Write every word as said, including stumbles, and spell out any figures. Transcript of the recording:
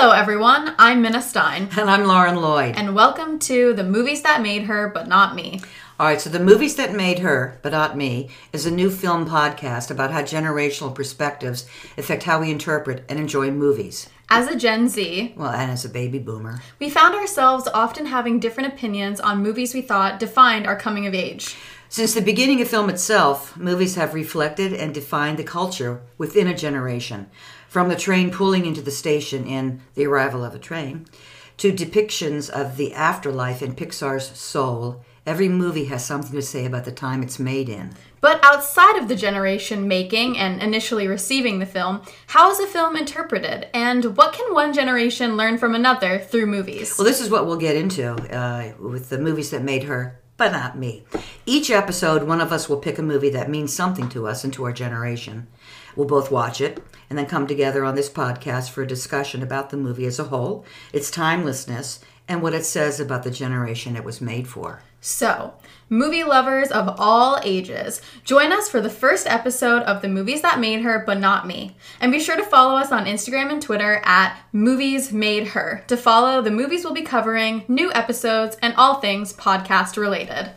Hello everyone, I'm Minnah Stein. And I'm Lauren Lloyd. And welcome to The Movies That Made Her But Not Me. Alright, so The Movies That Made Her But Not Me is a new film podcast about how generational perspectives affect how we interpret and enjoy movies. As a Gen Z, well, and as a baby boomer, we found ourselves often having different opinions on movies we thought defined our coming of age. Since the beginning of film itself, movies have reflected and defined the culture within a generation. From the train pulling into the station in The Arrival of a Train, to depictions of the afterlife in Pixar's Soul, every movie has something to say about the time it's made in. But outside of the generation making and initially receiving the film, how is a film interpreted? And what can one generation learn from another through movies? Well, this is what we'll get into uh, with the movies that made her, but not me. Each episode, one of us will pick a movie that means something to us and to our generation. We'll both watch it and then come together on this podcast for a discussion about the movie as a whole, its timelessness, and what it says about the generation it was made for. So, movie lovers of all ages, join us for the first episode of The Movies That Made Her But Not Me. And be sure to follow us on Instagram and Twitter at Movies Made Her to follow the movies we'll be covering, new episodes, and all things podcast related.